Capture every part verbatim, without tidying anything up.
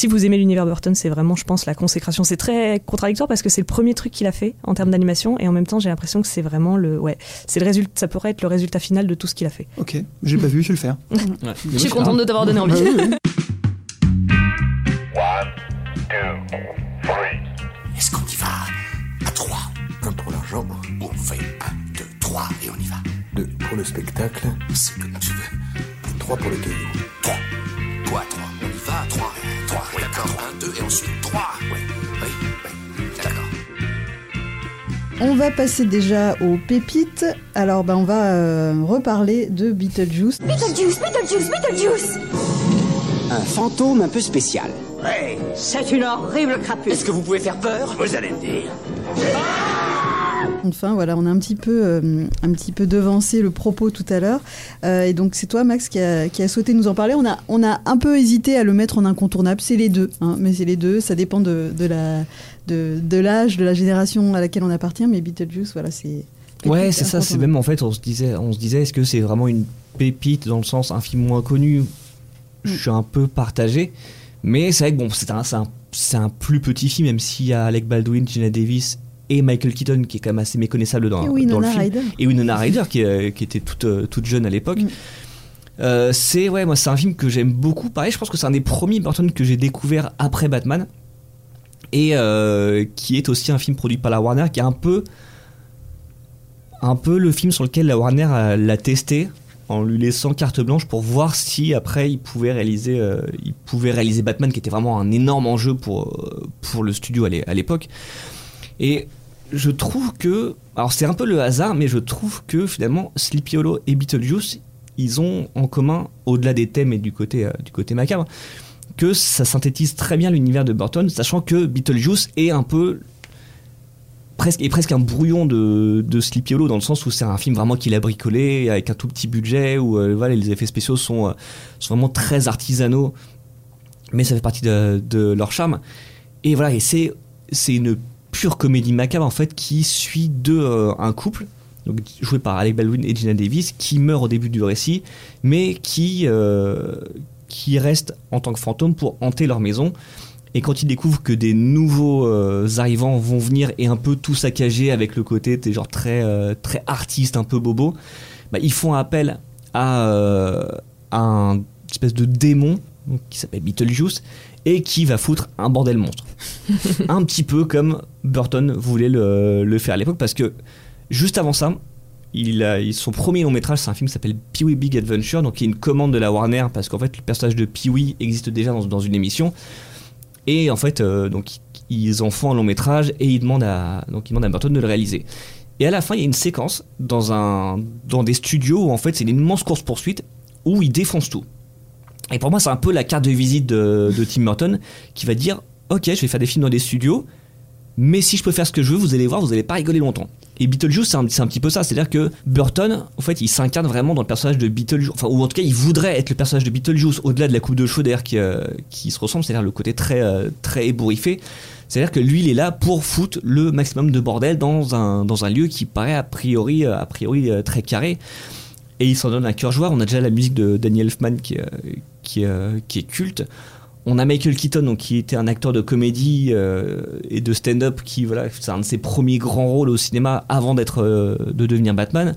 si vous aimez l'univers Burton, c'est vraiment, je pense, la consécration. C'est très contradictoire parce que c'est le premier truc qu'il a fait en termes d'animation, et en même temps, j'ai l'impression que c'est vraiment le, ouais, c'est le résultat. Ça pourrait être le résultat final de tout ce qu'il a fait. Ok, j'ai pas vu, je vais le faire. Ouais. Ouais. Je suis contente de t'avoir donné envie. Ouais, ouais, ouais. One, two, three. Est-ce qu'on y va à trois? Comme pour l'argent, on fait un, deux, trois et on y va. Deux pour le spectacle, c'est que tu veux. Trois pour le caillou. Trois. Quoi, trois? On y va, trois. Trois. Oui, d'accord. Un, deux et ensuite trois. Oui, oui, oui. D'accord. On va passer déjà aux pépites. Alors, ben, on va euh, reparler de Beetlejuice. Beetlejuice, Beetlejuice, Beetlejuice. Un fantôme un peu spécial. Oui, c'est une horrible crapule. Est-ce que vous pouvez faire peur? Vous allez me dire. Ah, enfin voilà, on a un petit peu, euh, un petit peu devancé le propos tout à l'heure, euh, et donc c'est toi Max qui a, qui a souhaité nous en parler. On a, on a un peu hésité à le mettre en incontournable, c'est les deux, hein, mais c'est les deux, ça dépend de, de, la, de, de l'âge, de la génération à laquelle on appartient, mais Beetlejuice, voilà, c'est... Ouais, c'est ça, c'est même en fait, on se disait, on se disait est-ce que c'est vraiment une pépite dans le sens un film moins connu? Je suis un peu partagé, mais c'est vrai que bon, c'est un, c'est un, c'est un plus petit film, même s'il y a Alec Baldwin, Geena Davis... et Michael Keaton, qui est quand même assez méconnaissable dans, dans le film. Ryder. Et Winona Ryder, qui, euh, qui était toute, toute jeune à l'époque. Mm. Euh, c'est, ouais, moi, c'est un film que j'aime beaucoup. Pareil, je pense que c'est un des premiers Burton que j'ai découvert après Batman. Et euh, qui est aussi un film produit par la Warner, qui est un peu, un peu le film sur lequel la Warner a, l'a testé, en lui laissant carte blanche pour voir si, après, il pouvait réaliser, euh, il pouvait réaliser Batman, qui était vraiment un énorme enjeu pour, pour le studio à l'époque. Et... je trouve que, alors c'est un peu le hasard, mais je trouve que finalement Sleepy Hollow et Beetlejuice, ils ont en commun, au-delà des thèmes et du côté, euh, du côté macabre, que ça synthétise très bien l'univers de Burton, sachant que Beetlejuice est un peu presque, est presque un brouillon de, de Sleepy Hollow, dans le sens où c'est un film vraiment qu'il a bricolé avec un tout petit budget, où euh, voilà, les effets spéciaux sont, euh, sont vraiment très artisanaux, mais ça fait partie de, de leur charme. Et voilà, et c'est, c'est une pure comédie macabre en fait, qui suit de euh, un couple donc, joué par Alec Baldwin et Geena Davis, qui meurt au début du récit, mais qui euh, qui reste en tant que fantôme pour hanter leur maison, et quand ils découvrent que des nouveaux euh, arrivants vont venir et un peu tout saccager avec le côté t'es genre très euh, très artiste, un peu bobo, bah, ils font appel à, euh, à un espèce de démon donc, qui s'appelle Beetlejuice, et qui va foutre un bordel monstre. Un petit peu comme Burton voulait le, le faire à l'époque, parce que juste avant ça, il a, son premier long métrage, c'est un film qui s'appelle Pee-wee Big Adventure, donc qui est une commande de la Warner, parce qu'en fait le personnage de Pee-wee existe déjà dans, dans une émission, et en fait euh, donc ils en font un long métrage et ils demandent à, donc ils demandent à Burton de le réaliser. Et à la fin, il y a une séquence dans, un, dans des studios où en fait c'est une immense course-poursuite où ils défoncent tout. Et pour moi, c'est un peu la carte de visite de, de Tim Burton, qui va dire « Ok, je vais faire des films dans des studios, mais si je peux faire ce que je veux, vous allez voir, vous n'allez pas rigoler longtemps. » Et Beetlejuice, c'est un, c'est un petit peu ça. C'est-à-dire que Burton, en fait, il s'incarne vraiment dans le personnage de Beetlejuice, enfin, ou en tout cas, il voudrait être le personnage de Beetlejuice, au-delà de la coupe de cheveux, d'ailleurs, qui, euh, qui se ressemble, c'est-à-dire le côté très, euh, très ébouriffé. C'est-à-dire que lui, il est là pour foutre le maximum de bordel dans un, dans un lieu qui paraît a priori, a priori euh, très carré. Et il s'en donne un cœur joie. On a déjà la musique de Danny Elfman qui est, qui est, qui est culte. On a Michael Keaton, donc, qui était un acteur de comédie euh, et de stand-up, qui, voilà, c'est un de ses premiers grands rôles au cinéma avant d'être, euh, de devenir Batman,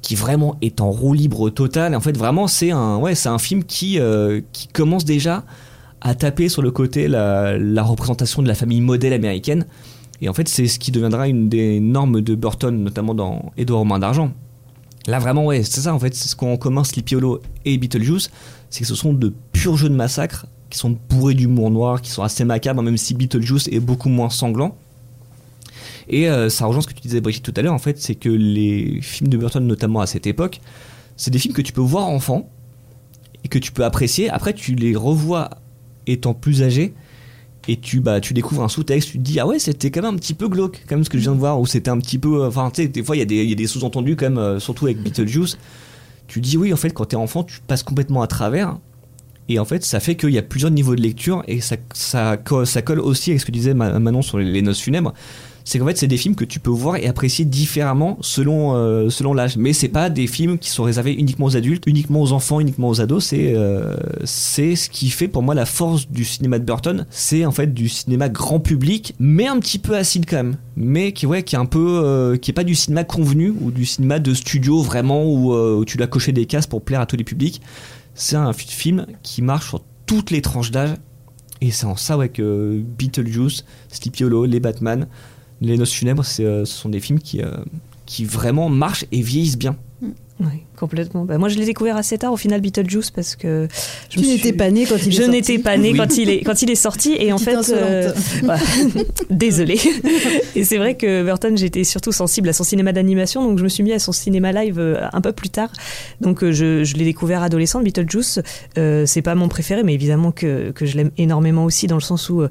qui vraiment est en roue libre totale. En fait, vraiment, c'est un, ouais, c'est un film qui, euh, qui commence déjà à taper sur le côté la, la représentation de la famille modèle américaine. Et en fait, c'est ce qui deviendra une des normes de Burton, notamment dans Edward aux mains d'argent. Là vraiment ouais, c'est ça en fait, c'est ce qu'ont en commun Sleepy Hollow et Beetlejuice, c'est que ce sont de purs jeux de massacre qui sont bourrés d'humour noir, qui sont assez macabres, même si Beetlejuice est beaucoup moins sanglant. Et euh, ça rejoint ce que tu disais Brigitte tout à l'heure en fait, c'est que les films de Burton, notamment à cette époque, c'est des films que tu peux voir enfant et que tu peux apprécier. Après tu les revois étant plus âgé et tu, bah, tu découvres un sous-texte, tu te dis ah ouais, c'était quand même un petit peu glauque quand même ce que je viens de voir, ou c'était un petit peu, enfin tu sais, des fois il y, y a des sous-entendus quand même, euh, surtout avec Beetlejuice, tu dis oui en fait quand t'es enfant tu passes complètement à travers, et en fait ça fait qu'il y a plusieurs niveaux de lecture, et ça, ça, ça colle aussi avec ce que disait Manon sur les, les Noces Funèbres, c'est qu'en fait c'est des films que tu peux voir et apprécier différemment selon euh, selon l'âge, mais c'est pas des films qui sont réservés uniquement aux adultes, uniquement aux enfants, uniquement aux ados. C'est euh, c'est ce qui fait pour moi la force du cinéma de Burton, c'est en fait du cinéma grand public, mais un petit peu acide quand même, mais qui ouais qui est un peu euh, qui est pas du cinéma convenu ou du cinéma de studio vraiment où, euh, où tu dois cocher des cases pour plaire à tous les publics. C'est un film qui marche sur toutes les tranches d'âge. Et c'est en ça ouais, que Beetlejuice, Sleepy Hollow, les Batman, les Noces Funèbres, c'est, euh, ce sont des films qui, euh, qui vraiment marchent et vieillissent bien. Oui, complètement. Bah, moi, je l'ai découvert assez tard, au final, Beetlejuice, parce que... Je n'étais pas née quand il est sorti. Je n'étais pas née quand il est quand il est sorti. Et en fait... Euh, bah, désolée. Et c'est vrai que Burton, j'étais surtout sensible à son cinéma d'animation, donc je me suis mis à son cinéma live euh, un peu plus tard. Donc euh, je, je l'ai découvert adolescente, Beetlejuice. Euh, c'est pas mon préféré, mais évidemment que, que je l'aime énormément aussi, dans le sens où...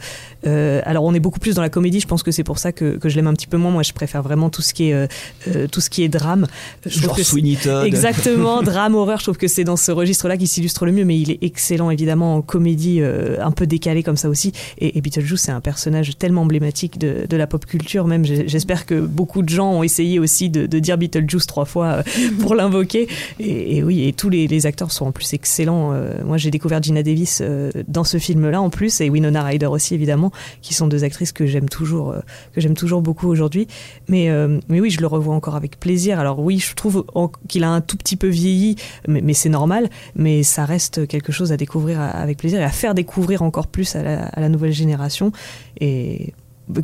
Euh, alors, on est beaucoup plus dans la comédie, je pense que c'est pour ça que, que je l'aime un petit peu moins. Moi, je préfère vraiment tout ce qui est, euh, tout ce qui est drame. Je Genre Sweeney Todd. Exactement, drame, horreur, je trouve que c'est dans ce registre-là qu'il s'illustre le mieux, mais il est excellent évidemment en comédie euh, un peu décalée comme ça aussi, et, et Beetlejuice c'est un personnage tellement emblématique de, de la pop culture même, j'espère que beaucoup de gens ont essayé aussi de, de dire Beetlejuice trois fois euh, pour l'invoquer, et, et oui, et tous les, les acteurs sont en plus excellents, euh, moi j'ai découvert Geena Davis euh, dans ce film-là en plus, et Winona Ryder aussi évidemment, qui sont deux actrices que j'aime toujours, euh, que j'aime toujours beaucoup aujourd'hui, mais, euh, mais oui, je le revois encore avec plaisir, alors oui, je trouve en, qu'il a un tout petit peu vieilli, mais, mais c'est normal, mais ça reste quelque chose à découvrir avec plaisir et à faire découvrir encore plus à la, à la nouvelle génération. Et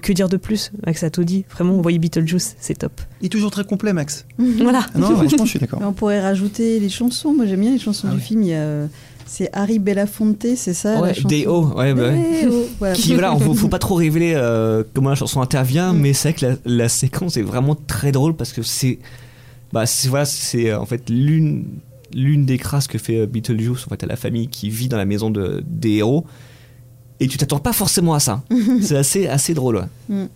que dire de plus, Max a tout dit. Vraiment, voyez Beetlejuice, c'est top. Il est toujours très complet, Max. Voilà. Ah non, franchement, je suis d'accord. On pourrait rajouter les chansons. Moi, j'aime bien les chansons ah du oui. film. Il y a... C'est Harry Belafonte, c'est ça ouais, la chanson D O ouais, bah ouais. Voilà. Qui, voilà, faut, faut pas trop révéler euh, comment la chanson intervient, mm. mais c'est vrai que la, la séquence est vraiment très drôle parce que c'est... Bah, c'est, voilà, c'est en fait l'une, l'une des crasses que fait Beetlejuice en fait, à la famille qui vit dans la maison de, des héros. Et tu t'attends pas forcément à ça. C'est assez, assez drôle. Ouais.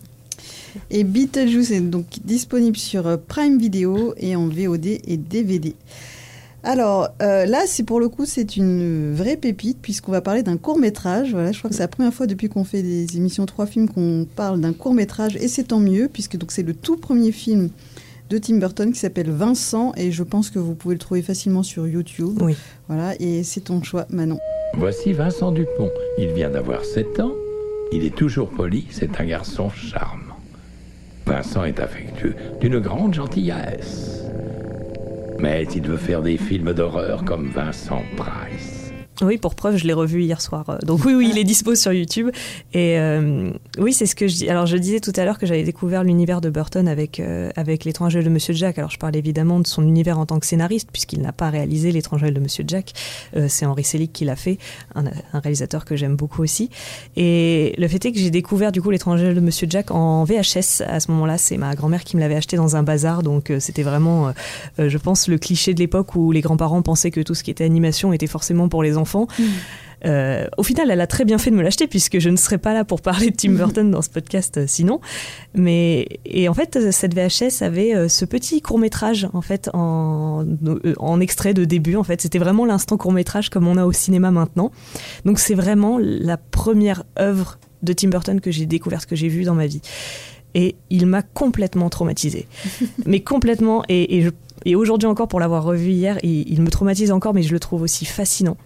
Et Beetlejuice est donc disponible sur Prime Video et en V O D et D V D. Alors euh, là, c'est pour le coup, c'est une vraie pépite puisqu'on va parler d'un court-métrage. Voilà, je crois que c'est la première fois depuis qu'on fait des émissions trois films qu'on parle d'un court-métrage et c'est tant mieux puisque donc, c'est le tout premier film de Tim Burton qui s'appelle Vincent et je pense que vous pouvez le trouver facilement sur YouTube. Oui. Voilà, et c'est ton choix, Manon. Voici Vincent Dupont. Il vient d'avoir sept ans. Il est toujours poli, c'est un garçon charmant. Vincent est affectueux, d'une grande gentillesse. Mais il veut faire des films d'horreur comme Vincent Price. Oui, pour preuve, je l'ai revu hier soir. Donc oui, oui, il est dispo sur YouTube. Et euh, oui, c'est ce que je dis. Alors, je disais tout à l'heure que j'avais découvert l'univers de Burton avec euh, avec l'étrange Noël de Monsieur Jack. Alors, je parle évidemment de son univers en tant que scénariste, puisqu'il n'a pas réalisé l'étrange Noël de Monsieur Jack. Euh, c'est Henri Selick qui l'a fait, un, un réalisateur que j'aime beaucoup aussi. Et le fait est que j'ai découvert du coup l'étrange Noël de Monsieur Jack en V H S à ce moment-là. C'est ma grand-mère qui me l'avait acheté dans un bazar. Donc euh, c'était vraiment, euh, je pense, le cliché de l'époque où les grands-parents pensaient que tout ce qui était animation était forcément pour les enfants. Mmh. Euh, au final, elle a très bien fait de me l'acheter puisque je ne serais pas là pour parler de Tim Burton dans ce podcast euh, sinon. Mais et en fait, cette V H S avait euh, ce petit court métrage en fait en, euh, en extrait de début. En fait, c'était vraiment l'instant court métrage comme on a au cinéma maintenant. Donc, c'est vraiment la première œuvre de Tim Burton que j'ai découverte, que j'ai vue dans ma vie. Et il m'a complètement traumatisée, mais complètement. Et, et, je, et aujourd'hui encore, pour l'avoir revu hier, il, il me traumatise encore, mais je le trouve aussi fascinant.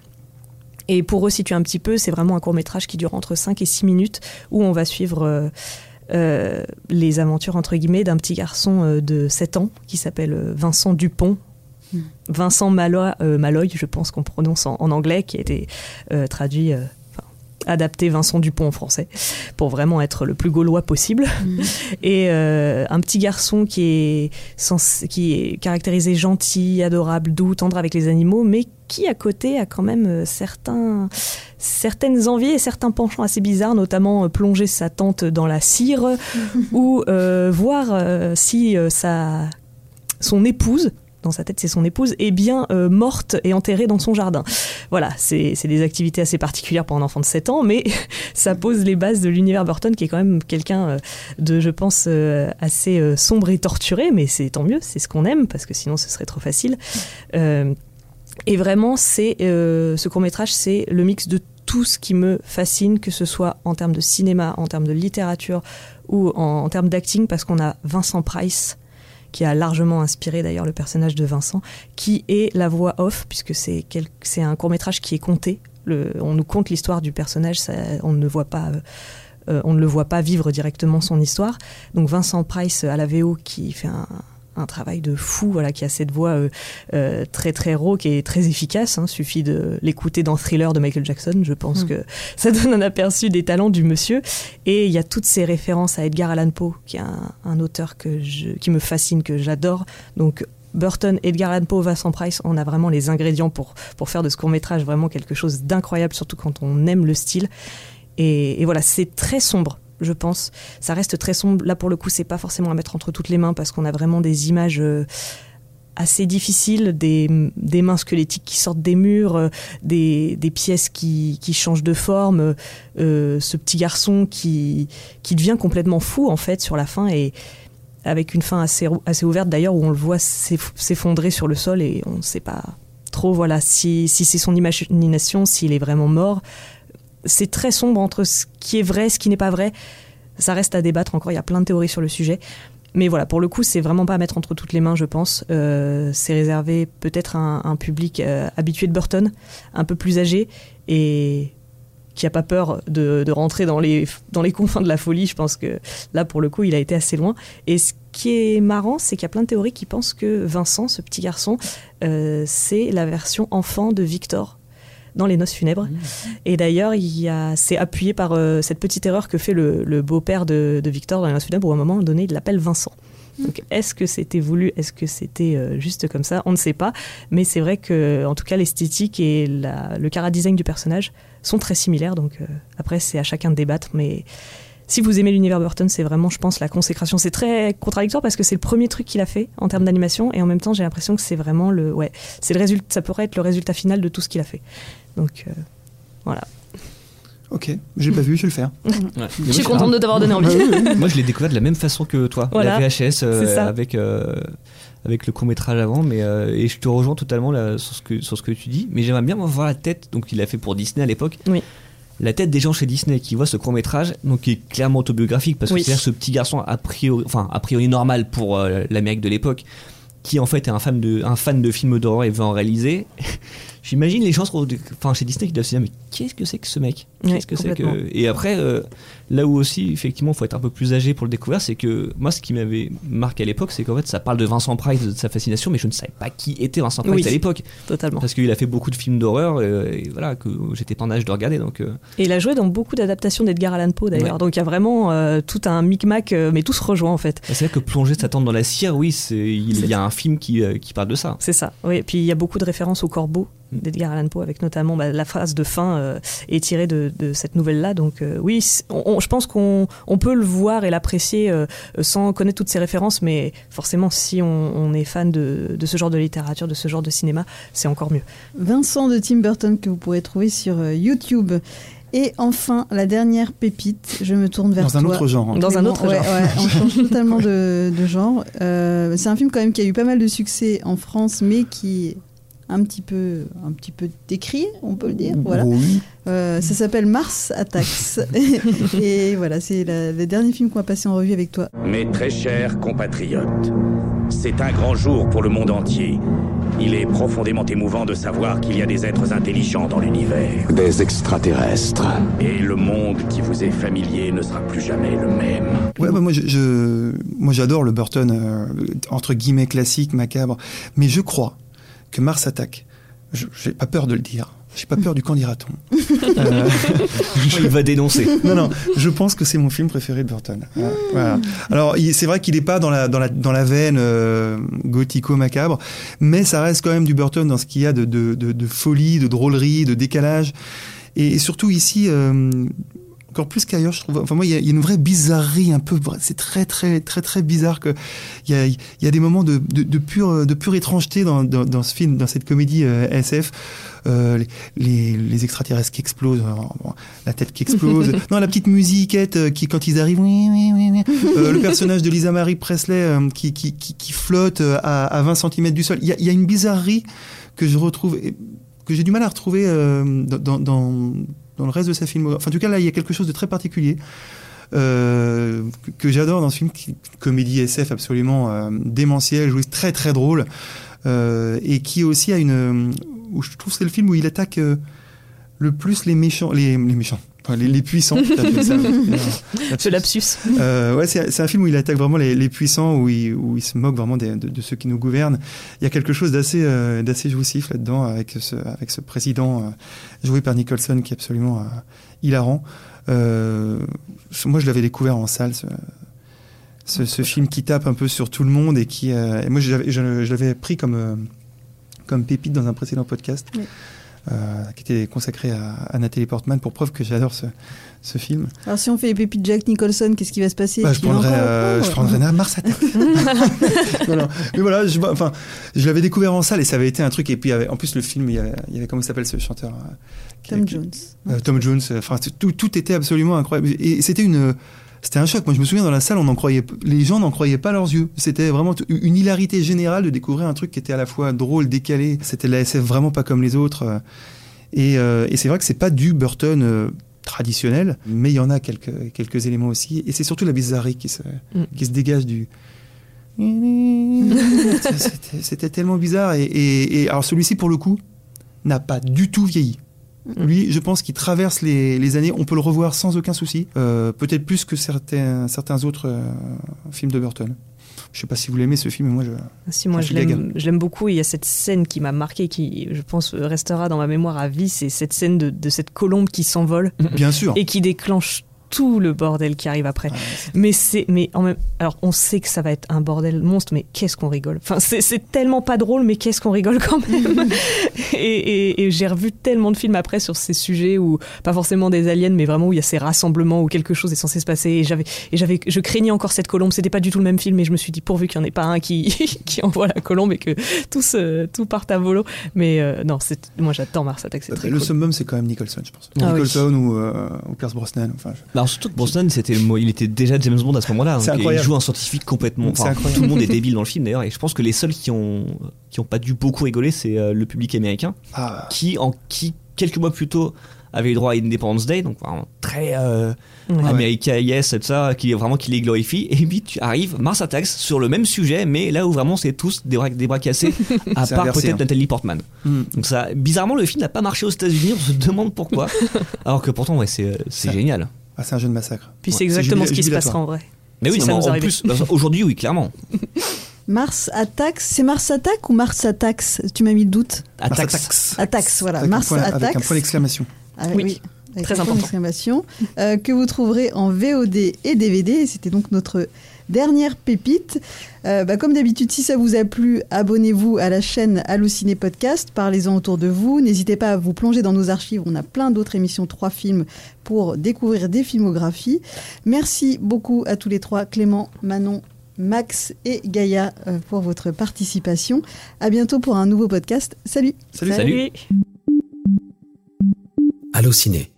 Et pour resituer un petit peu, c'est vraiment un court-métrage qui dure entre cinq et six minutes où on va suivre euh, euh, les aventures, entre guillemets, d'un petit garçon euh, de sept ans qui s'appelle Vincent Dupont. Mmh. Vincent Malloy, euh, Malloy, je pense qu'on prononce en, en anglais, qui a été euh, traduit... Euh, adapter Vincent Dupont en français pour vraiment être le plus gaulois possible. Mmh. Et euh, un petit garçon qui est, sens- qui est caractérisé gentil, adorable, doux, tendre avec les animaux, mais qui à côté a quand même certains, certaines envies et certains penchants assez bizarres, notamment euh, plonger sa tante dans la cire mmh. ou euh, voir euh, si euh, sa, son épouse, dans sa tête, c'est son épouse, est bien euh, morte et enterrée dans son jardin. Voilà, c'est, c'est des activités assez particulières pour un enfant de sept ans, mais ça pose les bases de l'univers Burton, qui est quand même quelqu'un de, je pense, euh, assez euh, sombre et torturé, mais c'est tant mieux, c'est ce qu'on aime, parce que sinon ce serait trop facile. Euh, et vraiment, c'est, euh, ce court-métrage, c'est le mix de tout ce qui me fascine, que ce soit en termes de cinéma, en termes de littérature ou en, en termes d'acting, parce qu'on a Vincent Price, qui a largement inspiré d'ailleurs le personnage de Vincent, qui est la voix off, puisque c'est, quel, c'est un court-métrage qui est compté. Le, on nous conte l'histoire du personnage, ça, on ne voit pas... Euh, Euh, on ne le voit pas vivre directement son histoire. Donc Vincent Price à la V O qui fait un, un travail de fou, voilà, qui a cette voix euh, euh, très très rauque et très efficace. Hein. Suffit de l'écouter dans Thriller de Michael Jackson, je pense mmh. que ça donne un aperçu des talents du monsieur. Et il y a toutes ces références à Edgar Allan Poe, qui est un, un auteur que je, qui me fascine, que j'adore. Donc Burton, Edgar Allan Poe, Vincent Price, on a vraiment les ingrédients pour, pour faire de ce court-métrage vraiment quelque chose d'incroyable, surtout quand on aime le style. Et, et voilà, c'est très sombre, je pense. Ça reste très sombre. Là, pour le coup, c'est pas forcément à mettre entre toutes les mains parce qu'on a vraiment des images euh, assez difficiles, des, des mains squelettiques qui sortent des murs, euh, des, des pièces qui, qui changent de forme, euh, ce petit garçon qui, qui devient complètement fou, en fait, sur la fin, et avec une fin assez, assez ouverte, d'ailleurs, où on le voit s'effondrer sur le sol et on ne sait pas trop, voilà, si, si c'est son imagination, s'il est vraiment mort. C'est très sombre entre ce qui est vrai, ce qui n'est pas vrai. Ça reste à débattre encore, il y a plein de théories sur le sujet. Mais voilà, pour le coup, c'est vraiment pas à mettre entre toutes les mains, je pense. Euh, c'est réservé peut-être à un, un public euh, habitué de Burton, un peu plus âgé, et qui n'a pas peur de, de rentrer dans les, dans les confins de la folie. Je pense que là, pour le coup, il a été assez loin. Et ce qui est marrant, c'est qu'il y a plein de théories qui pensent que Vincent, ce petit garçon, euh, c'est la version enfant de Victor dans Les Noces Funèbres. Mmh. Et d'ailleurs, il y a, c'est appuyé par euh, cette petite erreur que fait le, le beau-père de, de Victor dans Les Noces Funèbres, où à un moment donné, il l'appelle Vincent. Mmh. Donc, est-ce que c'était voulu? Est-ce que c'était euh, juste comme ça? On ne sait pas. Mais c'est vrai que, en tout cas, l'esthétique et la, le chara-design du personnage sont très similaires. Donc, euh, après, c'est à chacun de débattre. Mais si vous aimez l'univers Burton, c'est vraiment, je pense, la consécration. C'est très contradictoire parce que c'est le premier truc qu'il a fait en termes d'animation. Et en même temps, j'ai l'impression que c'est vraiment le... Ouais, c'est le résultat, ça pourrait être le résultat final de tout ce qu'il a fait. Donc, euh, voilà. Ok, j'ai pas vu, je vais le faire. Ouais. Je suis contente de t'avoir donné envie. Moi, je l'ai découvert de la même façon que toi, voilà. La V H S, euh, avec, euh, avec le court-métrage avant. Mais, euh, et je te rejoins totalement là, sur, ce que, sur ce que tu dis. Mais j'aimerais bien voir la tête, donc il l'a fait pour Disney à l'époque. Oui. La tête des gens chez Disney qui voient ce court-métrage, donc qui est clairement autobiographique, parce que oui. c'est-à-dire ce petit garçon a priori, enfin, a priori normal pour euh, l'Amérique de l'époque, qui en fait est un fan de, un fan de films d'horreur et veut en réaliser. J'imagine les gens sont, enfin, chez Disney qui doivent se dire mais qu'est-ce que c'est que ce mec, qu'est-ce ouais, que c'est que... Et après euh, là où aussi effectivement il faut être un peu plus âgé pour le découvrir, c'est que moi ce qui m'avait marqué à l'époque, c'est qu'en fait ça parle de Vincent Price, de sa fascination, mais je ne savais pas qui était Vincent Price oui, à l'époque. Totalement. Parce qu'il a fait beaucoup de films d'horreur euh, et voilà, que j'étais pas en âge de regarder donc. Euh... Et il a joué dans beaucoup d'adaptations d'Edgar Allan Poe d'ailleurs, ouais. donc il y a vraiment euh, tout un micmac, euh, mais tout se rejoint en fait. Et c'est vrai que plonger sa tente dans la cire, oui, c'est, il c'est y a ça. Un film qui euh, qui parle de ça. C'est ça. Oui. Et puis il y a beaucoup de références au corbeau d'Edgar Allan Poe, avec notamment bah, la phrase de fin euh, est tirée de, de cette nouvelle-là. Donc euh, oui, on, on, je pense qu'on on peut le voir et l'apprécier euh, sans connaître toutes ses références, mais forcément, si on, on est fan de, de ce genre de littérature, de ce genre de cinéma, c'est encore mieux. Vincent de Tim Burton, que vous pouvez trouver sur euh, YouTube. Et enfin, la dernière pépite, je me tourne vers toi. Dans un autre genre. Hein. Dans un autre ouais, genre. Ouais, on change totalement de, de genre. Euh, c'est un film quand même qui a eu pas mal de succès en France, mais qui... un petit peu un petit peu décrié, on peut le dire, voilà. Oui. Euh, ça s'appelle Mars Attacks. et, et voilà, c'est la, le dernier film qu'on va passer en revue avec toi. Mes très chers compatriotes, c'est un grand jour pour le monde entier. Il est profondément émouvant de savoir qu'il y a des êtres intelligents dans l'univers. Des extraterrestres. Et le monde qui vous est familier ne sera plus jamais le même. Ouais, bah moi, je, je, moi j'adore le Burton, euh, entre guillemets classique, macabre, mais je crois que Mars Attack, je, j'ai pas peur de le dire, j'ai pas peur du quand dira-t-on. Euh, il va dénoncer. Non, non, je pense que c'est mon film préféré de Burton. Euh, voilà. Alors, il, c'est vrai qu'il est pas dans la, dans la, dans la veine euh, gothico-macabre, mais ça reste quand même du Burton dans ce qu'il y a de, de, de, de folie, de drôlerie, de décalage. Et, et surtout ici... Euh, encore plus qu'ailleurs, je trouve. Enfin, moi, il y, y a une vraie bizarrerie, un peu. C'est très, très, très, très bizarre que il y, y a des moments de, de, de pure, de pure étrangeté dans, dans, dans ce film, dans cette comédie euh, S F. Euh, les, les, les extraterrestres qui explosent, alors, bon, la tête qui explose, non, la petite musiquette qui, quand ils arrivent, oui, oui, oui, oui. Euh, le personnage de Lisa Marie Presley euh, qui, qui, qui, qui flotte à, à vingt centimètres du sol. Il y, y a une bizarrerie que je retrouve, que j'ai du mal à retrouver euh, dans, dans, dans dans le reste de sa filmographie. Enfin, en tout cas, là, il y a quelque chose de très particulier euh, que j'adore dans ce film, qui, comédie S F absolument euh, démentielle, jouée très très drôle, euh, et qui aussi a une... Où je trouve que c'est le film où il attaque euh, le plus les méchants... Les, les méchants. Enfin, les, les puissants. Ça, ce lapsus. Euh, ouais, c'est, c'est un film où il attaque vraiment les, les puissants, où il, où il se moque vraiment des, de, de ceux qui nous gouvernent. Il y a quelque chose d'assez, euh, d'assez jouissif là-dedans, avec ce, avec ce président euh, joué par Nicholson qui est absolument euh, hilarant. Euh, moi, je l'avais découvert en salle, ce, ce, ce film qui tape un peu sur tout le monde et qui... Euh, et moi, je, je, je l'avais pris comme, euh, comme pépite dans un précédent podcast. Oui. Euh, qui était consacré à, à Nathalie Portman, pour preuve que j'adore ce, ce film. Alors si on fait les pépites de Jack Nicholson, qu'est-ce qui va se passer? bah, je, prendrais, euh, je prendrais na, Mars Attacks. Voilà. Mais voilà, je, enfin, je l'avais découvert en salle et ça avait été un truc. Et puis avait, en plus le film, il y avait, il y avait comment il s'appelle ce chanteur euh, Tom avec, Jones. Euh, Tom Jones. Enfin tout, tout était absolument incroyable. Et c'était une, c'était un choc. Moi je me souviens dans la salle, on en croyait, les gens n'en croyaient pas leurs yeux. C'était vraiment une hilarité générale de découvrir un truc qui était à la fois drôle, décalé. C'était de la S F vraiment pas comme les autres. Et, euh, et c'est vrai que c'est pas du Burton euh, traditionnel, mais il y en a quelques, quelques éléments aussi. Et c'est surtout la bizarrerie qui se, mmh. qui se dégage du... C'était, c'était tellement bizarre. Et, et, et alors celui-ci, pour le coup, n'a pas du tout vieilli. Lui, je pense qu'il traverse les, les années. On peut le revoir sans aucun souci. Euh, peut-être plus que certains, certains autres euh, films de Burton. Je ne sais pas si vous l'aimez ce film, mais moi je... Si, moi je, je, l'aime, je l'aime beaucoup. Il y a cette scène qui m'a marquée, qui je pense restera dans ma mémoire à vie. C'est cette scène de, de cette colombe qui s'envole. Bien sûr. Et qui déclenche tout le bordel qui arrive après. Ouais, c'est... Mais c'est, mais en même, alors on sait que ça va être un bordel monstre, mais qu'est-ce qu'on rigole. Enfin, c'est, c'est tellement pas drôle, mais qu'est-ce qu'on rigole quand même. et, et, et j'ai revu tellement de films après sur ces sujets où pas forcément des aliens, mais vraiment où il y a ces rassemblements où quelque chose est censé se passer. Et j'avais, et j'avais, je craignais encore cette colombe. C'était pas du tout le même film, mais je me suis dit pourvu qu'il n'y en ait pas un qui qui envoie la colombe et que tout se, tout parte à volo. Mais euh, non, c'est, moi j'attends Mars Attacks. Le cool. Summum, c'est quand même Nicholson, je pense. Ah, Nicholson oui. ou, euh, ou Pierce Brosnan. Enfin. Je... Alors, surtout que Brosnan, c'était, il était déjà James Bond à ce moment-là. C'est incroyable. Il joue un scientifique complètement... Enfin, tout le monde est débile dans le film, d'ailleurs. Et je pense que les seuls qui ont, qui ont pas dû beaucoup rigoler, c'est euh, le public américain, ah. qui, en, qui, quelques mois plus tôt, avait eu droit à Independence Day, donc vraiment très euh, ouais. America, yes, et tout ça, qui, vraiment qui les glorifie. Et puis, tu arrives, Mars Attacks, sur le même sujet, mais là où vraiment, c'est tous des bras, des bras cassés, à c'est part inversé, peut-être hein. Nathalie Portman. Mm. Donc ça, bizarrement, le film n'a pas marché aux États-Unis. On se demande pourquoi. Alors que pourtant, ouais, c'est, c'est génial. Ah, c'est un jeu de massacre. Puis ouais. C'est exactement c'est jubila- ce qui se passera en vrai. Mais oui, ça nous arrive. En plus, aujourd'hui, oui, clairement. Mars Attacks, c'est Mars Attacks ou Mars Attacks ? Tu m'as mis le doute. Attacks. Attacks, voilà. Avec Mars un point, Attacks. Avec un point d'exclamation. Ah, oui. oui. Avec très important. Euh, que vous trouverez en V O D et D V D. Et c'était donc notre dernière pépite. Euh, bah, comme d'habitude, si ça vous a plu, abonnez-vous à la chaîne Allociné Podcast. Parlez-en autour de vous. N'hésitez pas à vous plonger dans nos archives. On a plein d'autres émissions, trois films, pour découvrir des filmographies. Merci beaucoup à tous les trois, Clément, Manon, Max et Gaïa, euh, pour votre participation. À bientôt pour un nouveau podcast. Salut. Salut. Salut. Salut. Allociné.